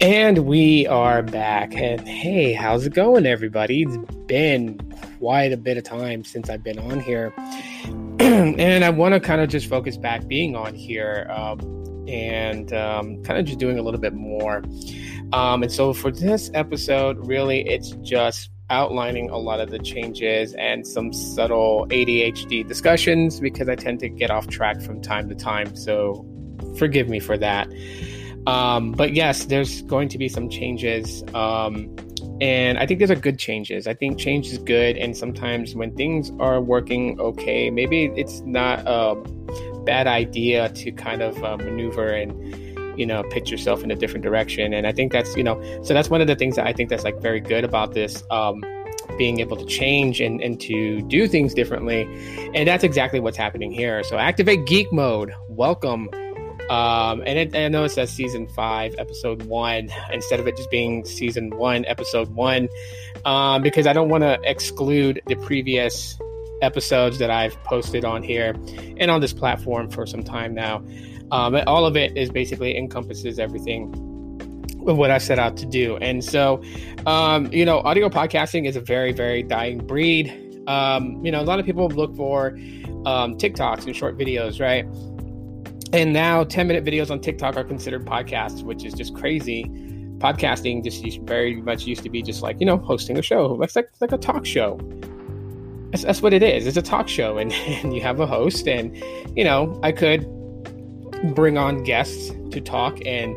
And we are back, and hey, how's it going, everybody? It's been quite a bit of time since I've been on here, and I want to kind of just focus back being on here, and kind of just doing a little bit more. And so for this episode, really, it's just outlining a lot of the changes and some subtle ADHD discussions, because I tend to get off track from time to time, so forgive me for that. But yes, there's going to be some changes, and I think these are good changes. I think change is good, and sometimes when things are working okay, maybe it's not a bad idea to kind of maneuver and, you know, pitch yourself in a different direction. And I think that's, you know, so that's one of the things that I think that's like very good about this, being able to change and to do things differently. And that's exactly what's happening here. So activate geek mode. Welcome. And I know it says season 5, episode 1, instead of it just being season 1, episode 1, because I don't want to exclude the previous episodes that I've posted on here and on this platform for some time now. All of it is basically encompasses everything of what I set out to do. And so, you know, audio podcasting is a very, very dying breed. You know, a lot of people look for TikToks and short videos, right? And now 10-minute videos on TikTok are considered podcasts, which is just crazy. Podcasting just very much used to be just like, you know, hosting a show. It's like a talk show. That's what it is. It's a talk show, and you have a host, and, you know, I could bring on guests to talk and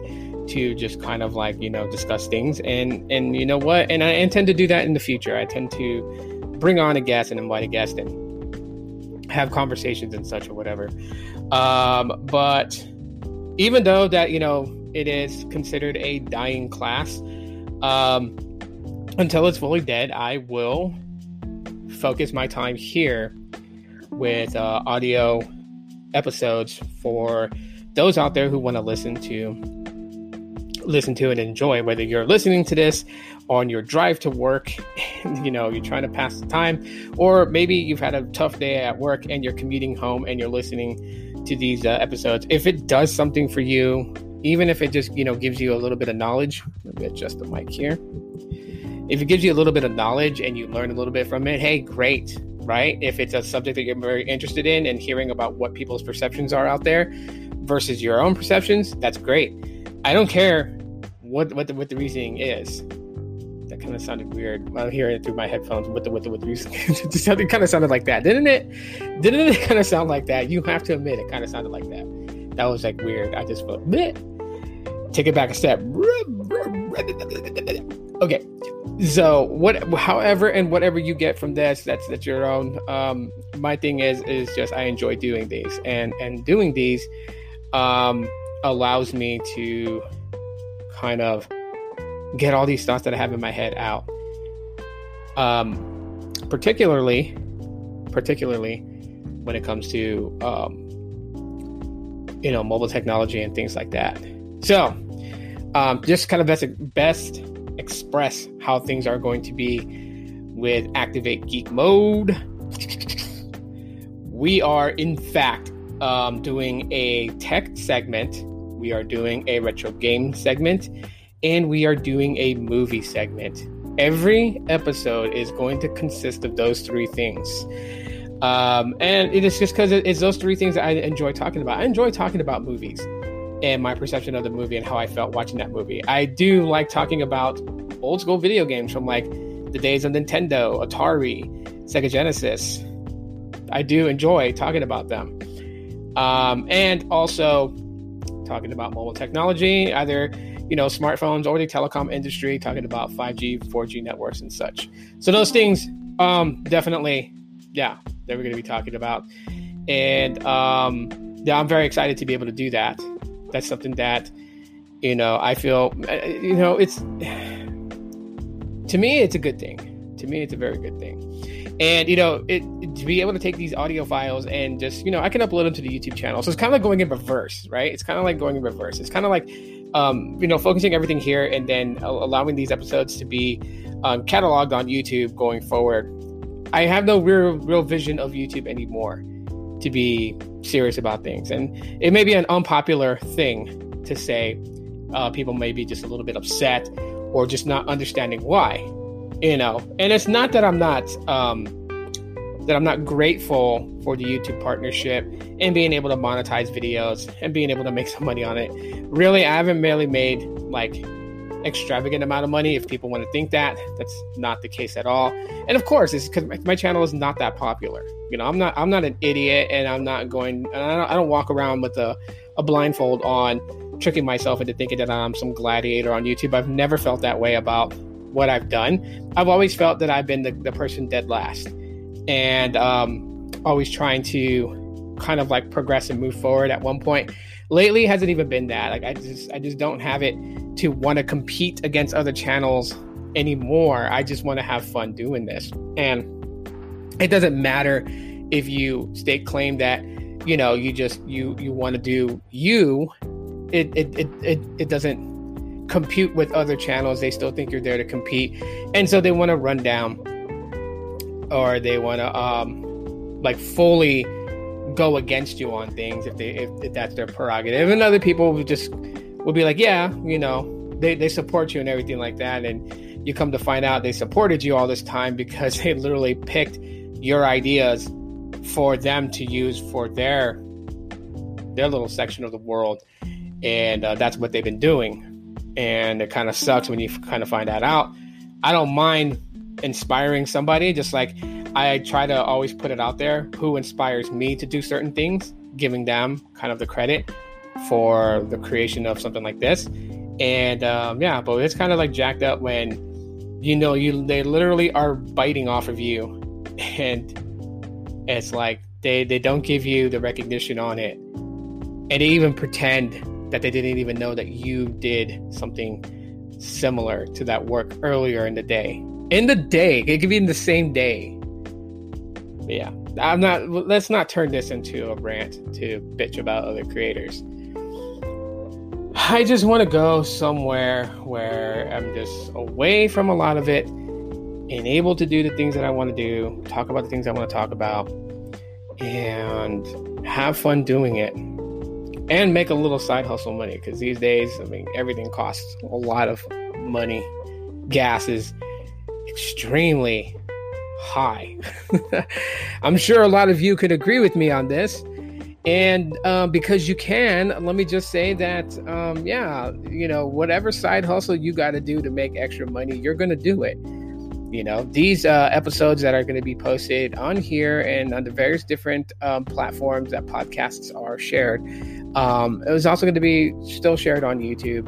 to just kind of like, you know, discuss things. And you know what? And I intend to do that in the future. I tend to bring on a guest and invite a guest and have conversations and such or whatever. But even though that, you know, it is considered a dying class, until it's fully dead, I will focus my time here with audio episodes for those out there who want to listen to and enjoy, whether you're listening to this on your drive to work, you know, you're trying to pass the time, or maybe you've had a tough day at work and you're commuting home and you're listening to these episodes. If it does something for you, even if it just, you know, gives you a little bit of knowledge, let me adjust the mic here. If it gives you a little bit of knowledge and you learn a little bit from it, hey, great, right? If it's a subject that you're very interested in and hearing about what people's perceptions are out there versus your own perceptions, that's great. I don't care what the reasoning is. That kind of sounded weird. I'm hearing it through my headphones. What the reasoning is. It kind of sounded like that, didn't it? Didn't it kind of sound like that? You have to admit, it kind of sounded like that. That was like weird. I just felt bleh. Take it back a step. Okay. So however you get from this, that's your own. My thing is just I enjoy doing these, and doing these allows me to kind of get all these thoughts that I have in my head out. Particularly when it comes to, you know, mobile technology and things like that. So, just kind of best express how things are going to be with Activate Geek Mode. We are, in fact, doing a tech segment. We are doing a retro game segment, and we are doing a movie segment. Every episode is going to consist of those three things. And it is just because it's those three things that I enjoy talking about. I enjoy talking about movies and my perception of the movie and how I felt watching that movie. I do like talking about old school video games from like the days of Nintendo, Atari, Sega Genesis. I do enjoy talking about them. And also talking about mobile technology, either, you know, smartphones or the telecom industry, talking about 5G, 4G networks and such. So those things, definitely, yeah, that we're going to be talking about. And yeah, I'm very excited to be able to do that. That's something that, you know, I feel, you know, it's, to me, it's a good thing. To me, it's a very good thing. And, you know, to be able to take these audio files and just, you know, I can upload them to the YouTube channel. So it's kind of like going in reverse, right? It's kind of like going in reverse. It's kind of like, you know, focusing everything here and then allowing these episodes to be cataloged on YouTube going forward. I have no real vision of YouTube anymore, to be serious about things. And it may be an unpopular thing to say, people may be just a little bit upset or just not understanding why, you know. And it's not that I'm not grateful for the YouTube partnership and being able to monetize videos and being able to make some money on it. Really, I haven't really made like extravagant amount of money. If people want to think that, that's not the case at all. And of course, it's because my channel is not that popular. You know, I'm not an idiot, and I'm not going. And I don't walk around with a blindfold on, tricking myself into thinking that I'm some gladiator on YouTube. I've never felt that way about what I've done. I've always felt that I've been the person dead last, and always trying to kind of like progress and move forward. At one point, lately hasn't even been that. Like I just don't have it to want to compete against other channels anymore. I just want to have fun doing this, and it doesn't matter if you stake claim that, you know, you want to do you. It doesn't compute with other channels. They still think you're there to compete, and so they want to run down, or they want to like fully go against you on things if that's their prerogative. And other people will be like, yeah, you know, they support you and everything like that, and you come to find out they supported you all this time because they literally picked your ideas for them to use for their little section of the world, and that's what they've been doing. And it kind of sucks when you kind of find that out. I don't mind inspiring somebody, just like I try to always put it out there who inspires me to do certain things, giving them kind of the credit for the creation of something like this. And yeah, but it's kind of like jacked up when, you know, they literally are biting off of you, and it's like they don't give you the recognition on it, and they even pretend that they didn't even know that you did something similar to that work earlier in the day. It could be in the same day. But yeah, let's not turn this into a rant to bitch about other creators. I just want to go somewhere where I'm just away from a lot of it and able to do the things that I want to do, talk about the things I want to talk about, and have fun doing it, and make a little side hustle money. Because these days, I mean, everything costs a lot of money. Gas is extremely high. I'm sure a lot of you could agree with me on this. And because you can, let me just say that, yeah, you know, whatever side hustle you got to do to make extra money, you're going to do it. You know, these episodes that are going to be posted on here and on the various different platforms that podcasts are shared. It was also going to be still shared on YouTube.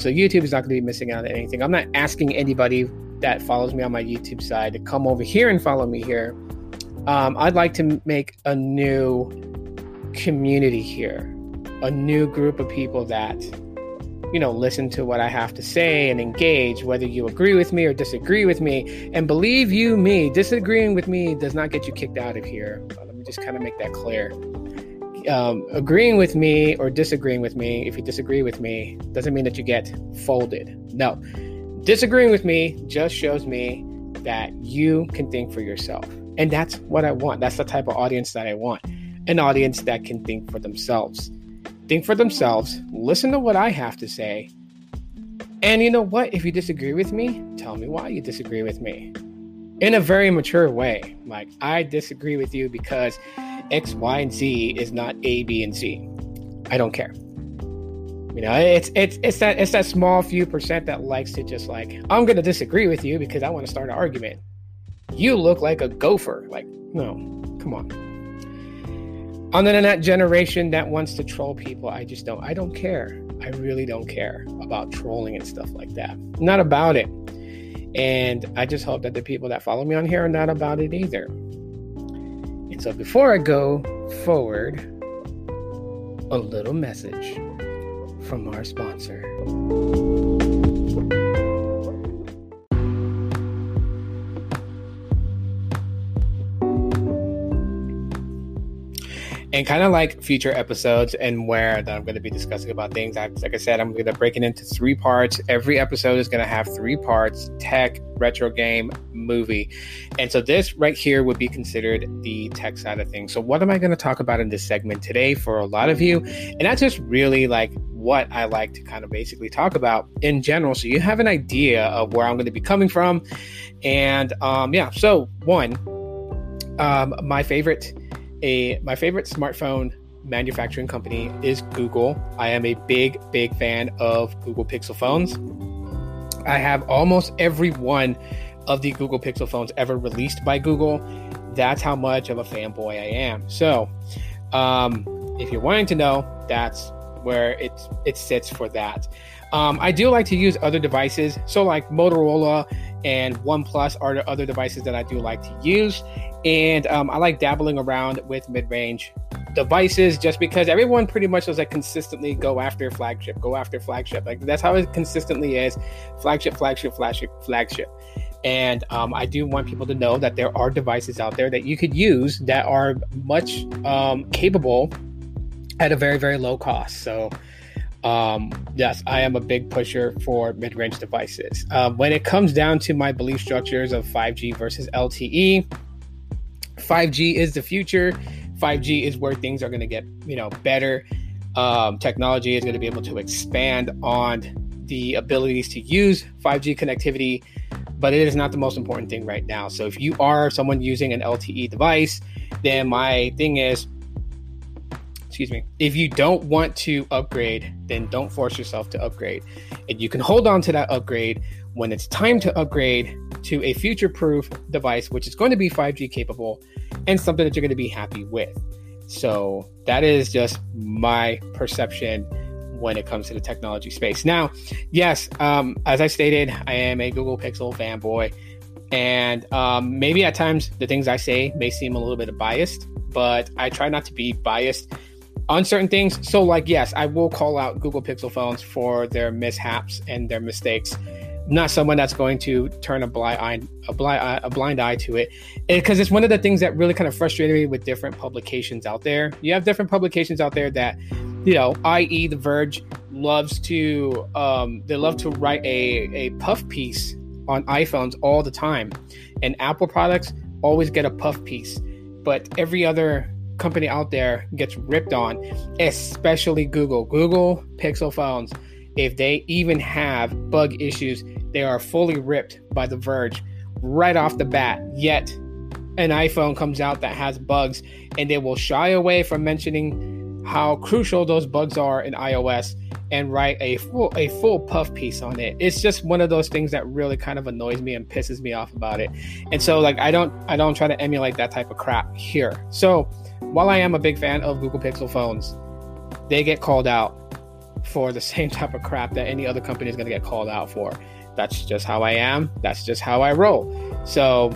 So YouTube is not going to be missing out on anything. I'm not asking anybody that follows me on my YouTube side to come over here and follow me here. I'd like to make a new community here, a new group of people that, you know, listen to what I have to say and engage, whether you agree with me or disagree with me. And believe you me, disagreeing with me does not get you kicked out of here. Let me just kind of make that clear. Agreeing with me or disagreeing with me, if you disagree with me, doesn't mean that you get folded. No, disagreeing with me just shows me that you can think for yourself. And that's what I want. That's the type of audience that I want. An audience that can think for themselves. Think for themselves, listen to what I have to say, and you know what? If you disagree with me, tell me why you disagree with me in a very mature way. Like, I disagree with you because X, Y, and Z is not A, B, and C. I don't care. You know, it's that small few percent that likes to just like, I'm going to disagree with you because I want to start an argument. You look like a gopher. Like, no, come on. And then in that generation that wants to troll people, I don't care. I really don't care about trolling and stuff like that. I'm not about it. And I just hope that the people that follow me on here are not about it either. And so before I go forward, a little message from our sponsor. And kind of like future episodes and where that I'm going to be discussing about things, like I said, I'm going to break it into 3 parts. Every episode is going to have 3 parts: tech, retro game, movie. And so this right here would be considered the tech side of things. So what am I going to talk about in this segment today for a lot of you? And that's just really like what I like to kind of basically talk about in general, so you have an idea of where I'm going to be coming from. And so one, my favorite smartphone manufacturing company is Google. I am a big fan of Google Pixel phones. I have almost every one of the Google Pixel phones ever released by Google. That's how much of a fanboy I am. So if you're wanting to know, that's where it sits for that. I do like to use other devices, so like Motorola and OnePlus are the other devices that I do like to use. And I like dabbling around with mid-range devices, just because everyone pretty much does like consistently go after flagship. Like that's how it consistently is, flagship. And I do want people to know that there are devices out there that you could use that are much capable at a very, very low cost. So yes, I am a big pusher for mid-range devices. When it comes down to my belief structures of 5G versus LTE, 5G is the future. 5G is where things are going to get, better. Technology is going to be able to expand on the abilities to use 5G connectivity, but it is not the most important thing right now. So if you are someone using an LTE device, then my thing is, if you don't want to upgrade, then don't force yourself to upgrade. And you can hold on to that upgrade when it's time to upgrade to a future-proof device, which is going to be 5G capable and something that you're going to be happy with. So that is just my perception when it comes to the technology space. Now, yes, as I stated, I am a Google Pixel fanboy, and maybe at times the things I say may seem a little bit biased, but I try not to be biased on certain things. So like, yes, I will call out Google Pixel phones for their mishaps and their mistakes. I'm not someone that's going to turn a blind eye to it, because it's one of the things that really kind of frustrated me with different publications out there. You have different publications out there that, i.e. The Verge loves to, they love to write a puff piece on iPhones all the time, and Apple products always get a puff piece, but every other company out there gets ripped on, especially Google. Google Pixel phones, if they even have bug issues, they are fully ripped by The Verge right off the bat. Yet an iPhone comes out that has bugs, and they will shy away from mentioning how crucial those bugs are in iOS and write a full puff piece on it. It's just one of those things that really kind of annoys me and pisses me off about it. And so like, I don't try to emulate that type of crap here. So while I am a big fan of Google Pixel phones, they get called out for the same type of crap that any other company is going to get called out for. That's just how I am. That's just how I roll. So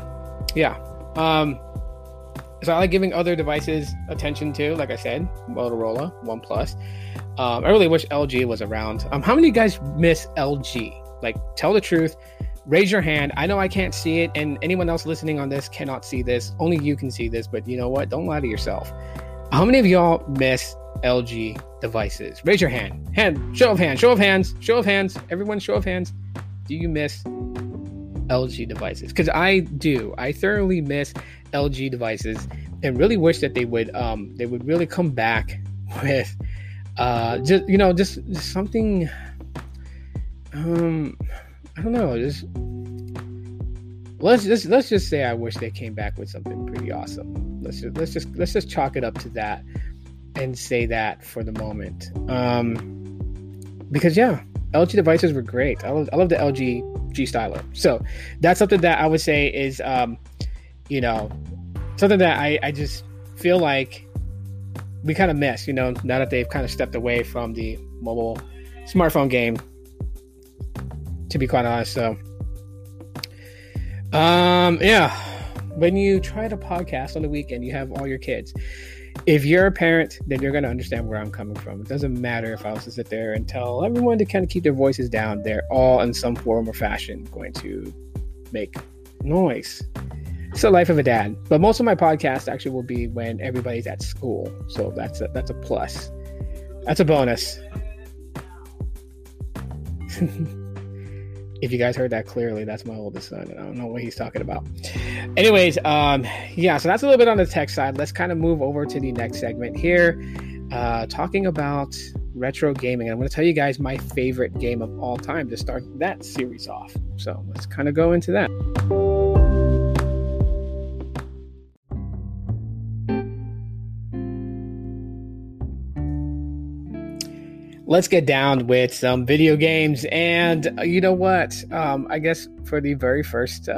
yeah. So I like giving other devices attention too. Like I said, Motorola, OnePlus. I really wish LG was around. How many of you guys miss LG? Like, tell the truth. Raise your hand. I know I can't see it, and anyone else listening on this cannot see this. Only you can see this, but you know what? Don't lie to yourself. How many of y'all miss LG devices? Raise your hand. Show of hands. Everyone, show of hands. Do you miss LG devices? Because I do. I thoroughly miss LG devices, and really wish that they would really come back with just something. I don't know. Let's just say I wish they came back with something pretty awesome. Let's just chalk it up to that and say that for the moment. Because yeah, LG devices were great. I love the LG G Styler. So that's something that I would say is something that I just feel like we kind of miss. Now that they've kind of stepped away from the mobile smartphone game, to be quite honest. So when you try to podcast on the weekend, you have all your kids. If you're a parent, then you're going to understand where I'm coming from. It doesn't matter if I was to sit there and tell everyone to kind of keep their voices down. They're all in some form or fashion going to make noise. It's the life of a dad. But most of my podcasts actually will be when everybody's at school, so that's a plus, that's a bonus. If you guys heard that clearly, that's my oldest son, and I don't know what he's talking about. Anyways, so that's a little bit on the tech side. Let's kind of move over to the next segment here, talking about retro gaming. I'm going to tell you guys my favorite game of all time to start that series off. So let's kind of go into that. Let's get down with some video games. And you know what? I guess for the very first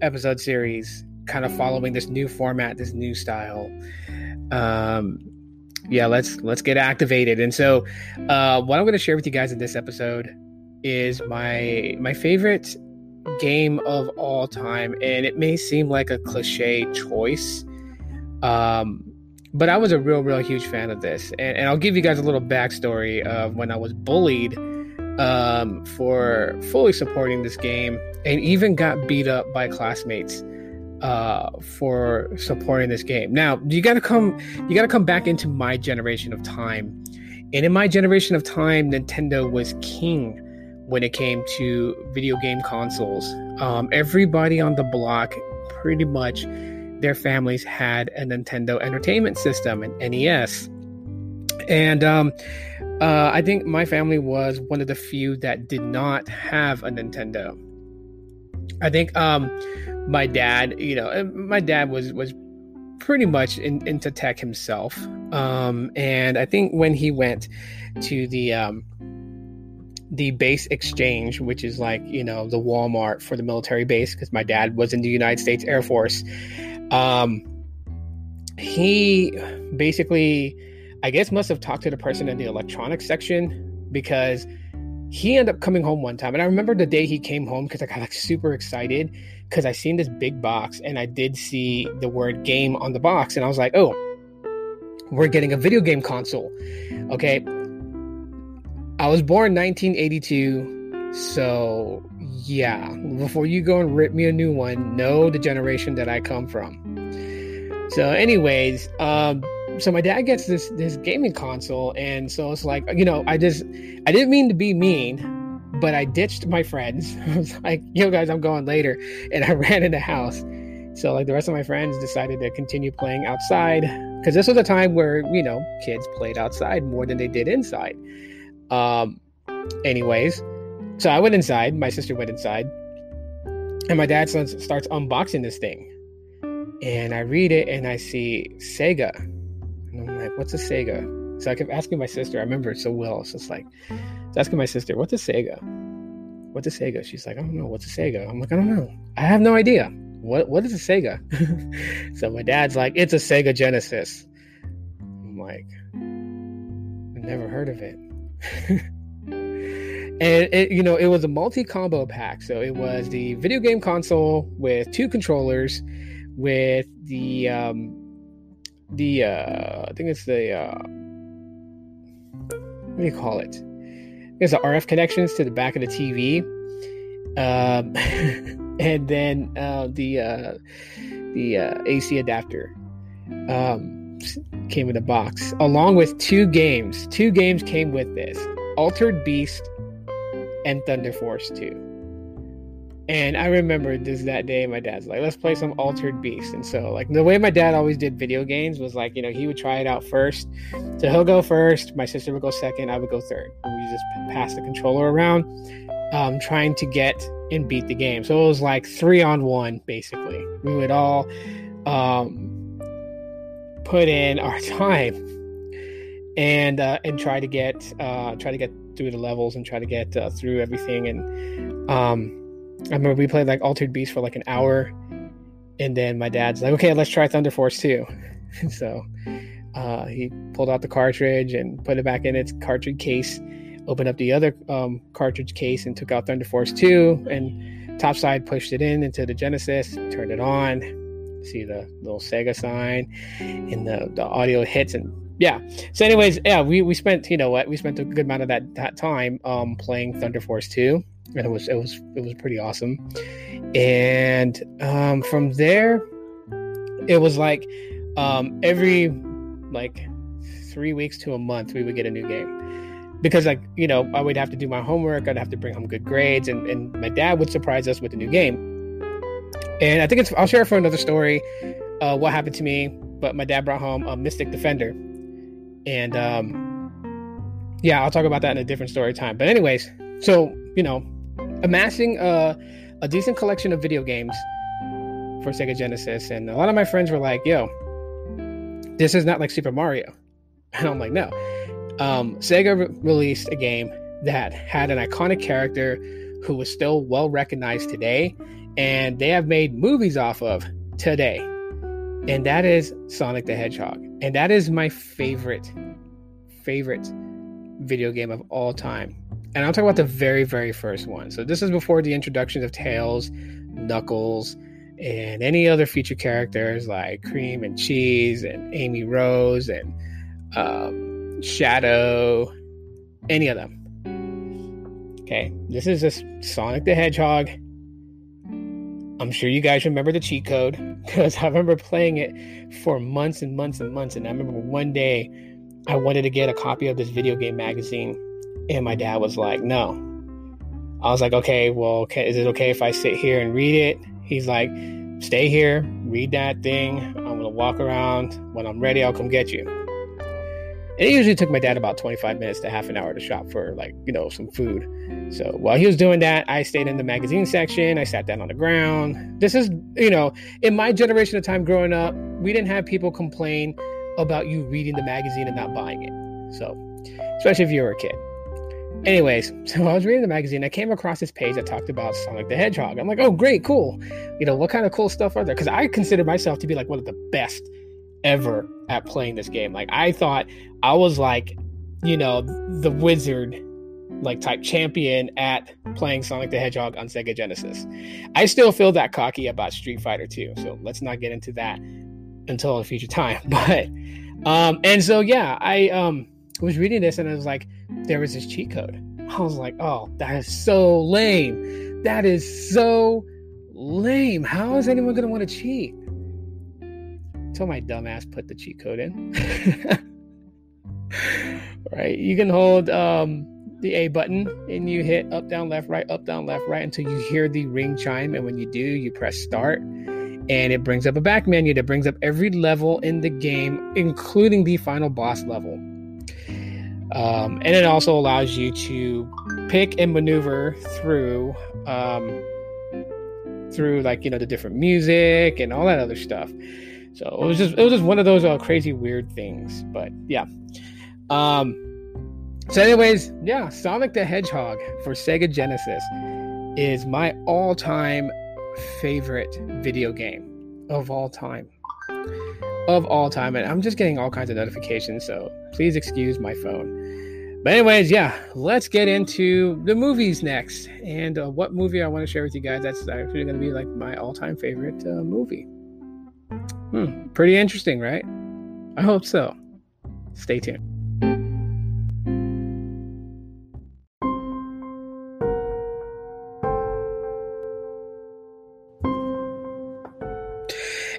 episode series, kind of following this new format, this new style, let's get activated. And so what I'm going to share with you guys in this episode is my favorite game of all time. And it may seem like a cliche choice, but I was a real huge fan of this. And I'll give you guys a little backstory of when I was bullied for fully supporting this game, and even got beat up by classmates for supporting this game. Now, you got to come back into my generation of time. And in my generation of time, Nintendo was king when it came to video game consoles. Everybody on the block, pretty much their families had a Nintendo Entertainment System, an NES. And I think my family was one of the few that did not have a Nintendo. I think my dad was pretty much into tech himself. And I think when he went to the base exchange, which is like, you know, the Walmart for the military base, because my dad was in the United States Air Force. He basically, I guess, must have talked to the person in the electronics section, because he ended up coming home one time. And I remember the day he came home, because I got like super excited, because I seen this big box and I did see the word game on the box. And I was like, oh, we're getting a video game console. Okay. I was born 1982, so yeah, before you go and rip me a new one, know the generation that I come from. So anyways, so my dad gets this gaming console, and so it's like, you know, I didn't mean to be mean, but I ditched my friends. I was like, yo guys, I'm going later, and I ran in the house. So like the rest of my friends decided to continue playing outside, because this was a time where, you know, kids played outside more than they did inside. Anyways, so I went inside, my sister went inside, and my dad starts unboxing this thing. And I read it and I see Sega. And I'm like, what's a Sega? So I kept asking my sister, I remember it so well. So it's like, I was asking my sister, what's a Sega? What's a Sega? She's like, I don't know, what's a Sega? I'm like, I don't know. I have no idea. What is a Sega? So my dad's like, it's a Sega Genesis. I'm like, I've never heard of it. And it, you know, it was a multi-combo pack. So it was the video game console with two controllers, with the I think it's the what do you call it? There's the RF connections to the back of the TV, and then the AC adapter. Came in a box along with two games. Two games came with this: Altered Beast and Thunder Force II. And I remember this that day. My dad's like, "Let's play some Altered Beast." And so, like, the way my dad always did video games was like, you know, he would try it out first. So he'll go first. My sister would go second. I would go third. And we just pass the controller around, trying to get and beat the game. So it was like 3-on-1, basically. We would all put in our time and try to get through the levels and try to get through everything. And I remember we played like Altered Beast for like an hour, and then my dad's like, okay, let's try Thunder Force too. And so he pulled out the cartridge and put it back in its cartridge case, opened up the other cartridge case, and took out Thunder Force 2, and topside pushed it into the Genesis, turned it on, see the little Sega sign, and the audio hits. And yeah, so anyways, yeah, we spent a good amount of that time playing Thunder Force 2, and it was pretty awesome. And from there, it was like every like 3 weeks to a month we would get a new game, because, like, you know, I would have to do my homework, I'd have to bring home good grades, and my dad would surprise us with a new game. And I think I'll share it for another story, what happened to me. But my dad brought home a Mystic Defender. And yeah, I'll talk about that in a different story time. But anyways, so, you know, amassing a decent collection of video games for Sega Genesis. And a lot of my friends were like, yo, this is not like Super Mario. And I'm like, no. Sega released a game that had an iconic character who was still well recognized today, and they have made movies off of today. And that is Sonic the Hedgehog. And that is my favorite video game of all time. And I'll talk about the very, very first one. So this is before the introductions of Tails, Knuckles, and any other feature characters like Cream and Cheese and Amy Rose and Shadow, any of them. Okay, this is just Sonic the Hedgehog. I'm sure you guys remember the cheat code, because I remember playing it for months and months and months. And I remember one day I wanted to get a copy of this video game magazine, and my dad was like, no. I was like, okay, well, is it okay if I sit here and read it? He's like, stay here, read that thing. I'm going to walk around. When I'm ready, I'll come get you. It usually took my dad about 25 minutes to half an hour to shop for, like, you know, some food. So while he was doing that, I stayed in the magazine section. I sat down on the ground. This is, you know, in my generation of time growing up, we didn't have people complain about you reading the magazine and not buying it. So, especially if you were a kid. Anyways, so I was reading the magazine. I came across this page that talked about Sonic the Hedgehog. I'm like, oh, great, cool. You know, what kind of cool stuff are there? Because I consider myself to be like one of the best ever at playing this game. Like, I thought I was like, you know, the wizard like type champion at playing Sonic the Hedgehog on Sega Genesis. I still feel that cocky about Street Fighter 2, so let's not get into that until a future time. But and so yeah, I was reading this and I was like, there was this cheat code. I was like, oh, that is so lame. That is so lame. How is anyone gonna want to cheat? Until my dumbass put the cheat code in. Right, you can hold the A button and you hit up, down, left, right until you hear the ring chime. And when you do, you press start, and it brings up a back menu that brings up every level in the game, including the final boss level. And it also allows you to pick and maneuver through like, you know, the different music and all that other stuff. So it was just one of those crazy weird things. But yeah. So anyways, yeah, Sonic the Hedgehog for Sega Genesis is my all-time favorite video game of all time. And I'm just getting all kinds of notifications, so please excuse my phone. But anyways, yeah, let's get into the movies next. And what movie I want to share with you guys, that's actually going to be like my all-time favorite movie. Pretty interesting, right? I hope so. Stay tuned.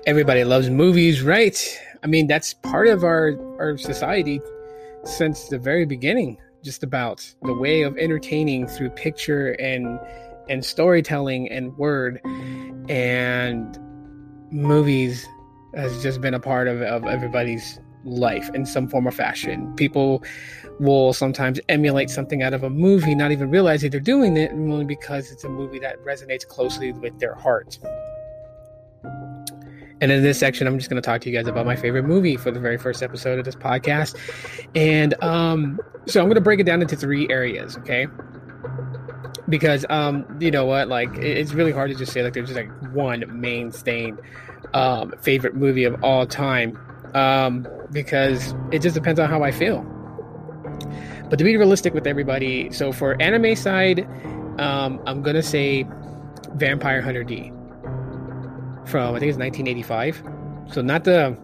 Everybody loves movies, right? I mean, that's part of our society since the very beginning, just about the way of entertaining through picture and storytelling and word, and movies has just been a part of everybody's life in some form or fashion. People will sometimes emulate something out of a movie, not even realizing they're doing it, only because it's a movie that resonates closely with their heart. And in this section, I'm just going to talk to you guys about my favorite movie for the very first episode of this podcast. And so I'm going to break it down into three areas, okay? Because, you know what, like, it's really hard to just say, like, there's just, like, one mainstay favorite movie of all time, because it just depends on how I feel. But to be realistic with everybody, so for anime side, I'm going to say Vampire Hunter D from, I think it's 1985. So not the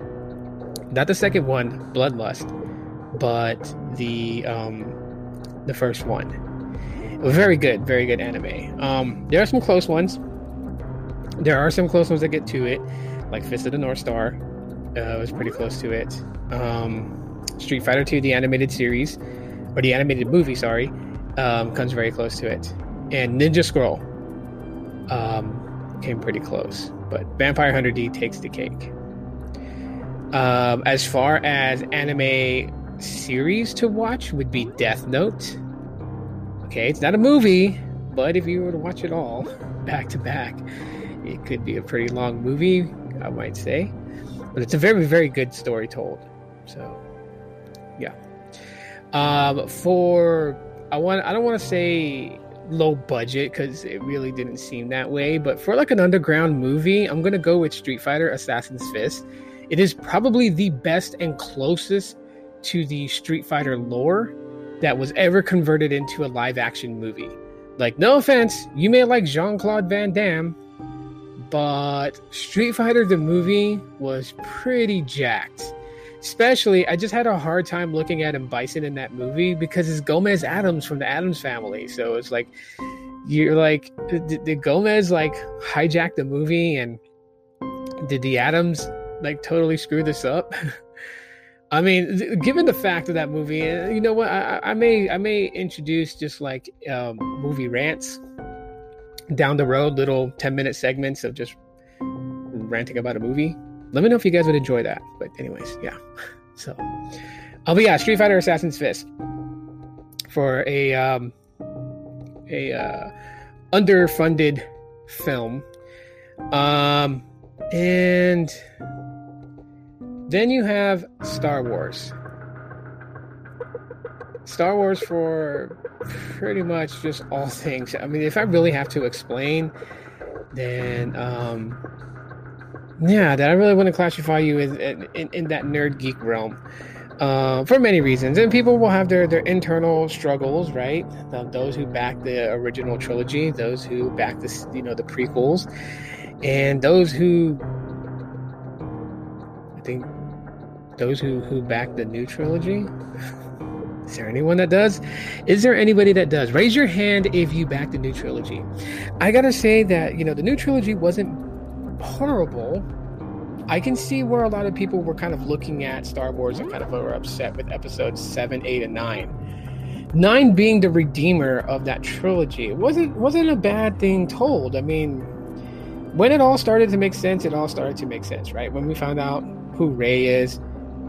second one, Bloodlust, but the first one. Very good anime. There are some close ones. There are some close ones that get to it, like Fist of the North Star was pretty close to it. Street Fighter 2, the animated series, or the animated movie, sorry, comes very close to it. And Ninja Scroll came pretty close, but Vampire Hunter D takes the cake. As far as anime series to watch would be Death Note. Okay, it's not a movie, but if you were to watch it all back to back, it could be a pretty long movie, I might say. But it's a very, very good story told. So, yeah. I don't want to say low budget because it really didn't seem that way, but for like an underground movie, I'm going to go with Street Fighter Assassin's Fist. It is probably the best and closest to the Street Fighter lore that was ever converted into a live action movie. Like, no offense, you may like Jean-Claude Van Damme, but Street Fighter the movie was pretty jacked. Especially, I just had a hard time looking at him Bison in that movie because it's Gomez Adams from the Adams Family. So it's like, you're like, did Gomez like hijack the movie, and did the Adams like totally screw this up? I mean, given the fact of that movie, you know what? I may introduce just like movie rants down the road, little 10-minute segments of just ranting about a movie. Let me know if you guys would enjoy that. But anyways, yeah. So, but yeah, Street Fighter Assassin's Fist for a underfunded film. And then you have Star Wars. Star Wars for pretty much just all things. I mean, if I really have to explain, then yeah, that I really want to classify you in that nerd geek realm for many reasons. And people will have their internal struggles, right? Those who back the original trilogy, those who back the the prequels, and those who back the new trilogy. Is there anyone that does? Is there anybody that does? Raise your hand if you back the new trilogy. I gotta say that the new trilogy wasn't horrible. I can see where a lot of people were kind of looking at Star Wars and kind of were upset with episodes 7, 8, and 9. 9 being the redeemer of that trilogy. It wasn't a bad thing told. I mean, when it all started to make sense, right? When we found out who Rey is,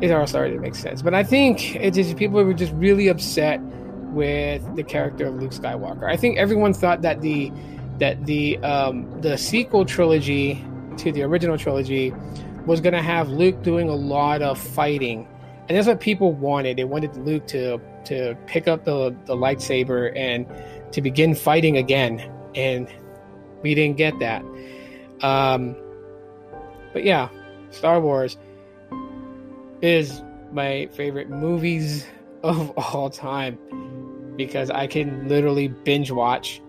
it all started to make sense. But I think it's just people were just really upset with the character of Luke Skywalker. I think everyone thought that the sequel trilogy to the original trilogy was going to have Luke doing a lot of fighting, and that's what people wanted. They wanted Luke to pick up the lightsaber and to begin fighting again, and we didn't get that. But yeah, Star Wars is my favorite movies of all time because I can literally binge watch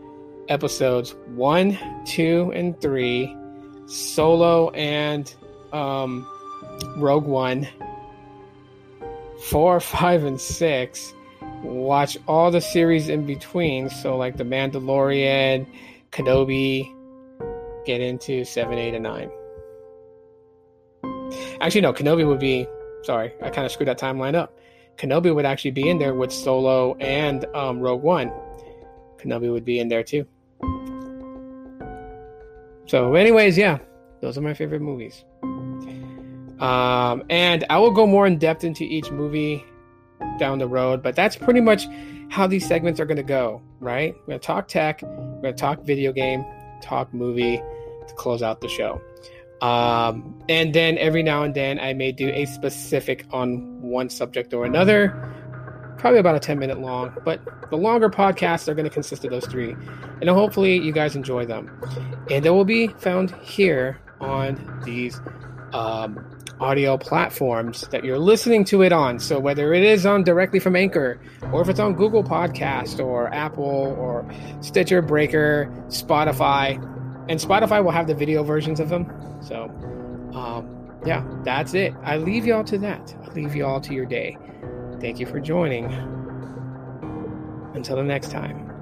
episodes 1, 2, and 3, Solo and Rogue One, 4, 5, and 6, watch all the series in between, so like The Mandalorian, Kenobi, get into 7, 8, and 9. Actually no, Kenobi would be, sorry, I kind of screwed that timeline up. Kenobi would actually be in there with Solo and Rogue One. Kenobi would be in there too. So anyways, yeah, those are my favorite movies. And I will go more in depth into each movie down the road, but that's pretty much how these segments are going to go, right? We're going to talk tech, we're going to talk video game, talk movie to close out the show. And then every now and then I may do a specific on one subject or another, probably about a 10-minute long, but the longer podcasts are going to consist of those three, and hopefully you guys enjoy them, and they will be found here on these audio platforms that you're listening to it on. So whether it is on directly from Anchor, or if it's on Google Podcast or Apple or Stitcher, Breaker, Spotify, and Spotify will have the video versions of them. So yeah, that's it. I leave y'all to that. I leave y'all to your day. Thank you for joining. Until the next time.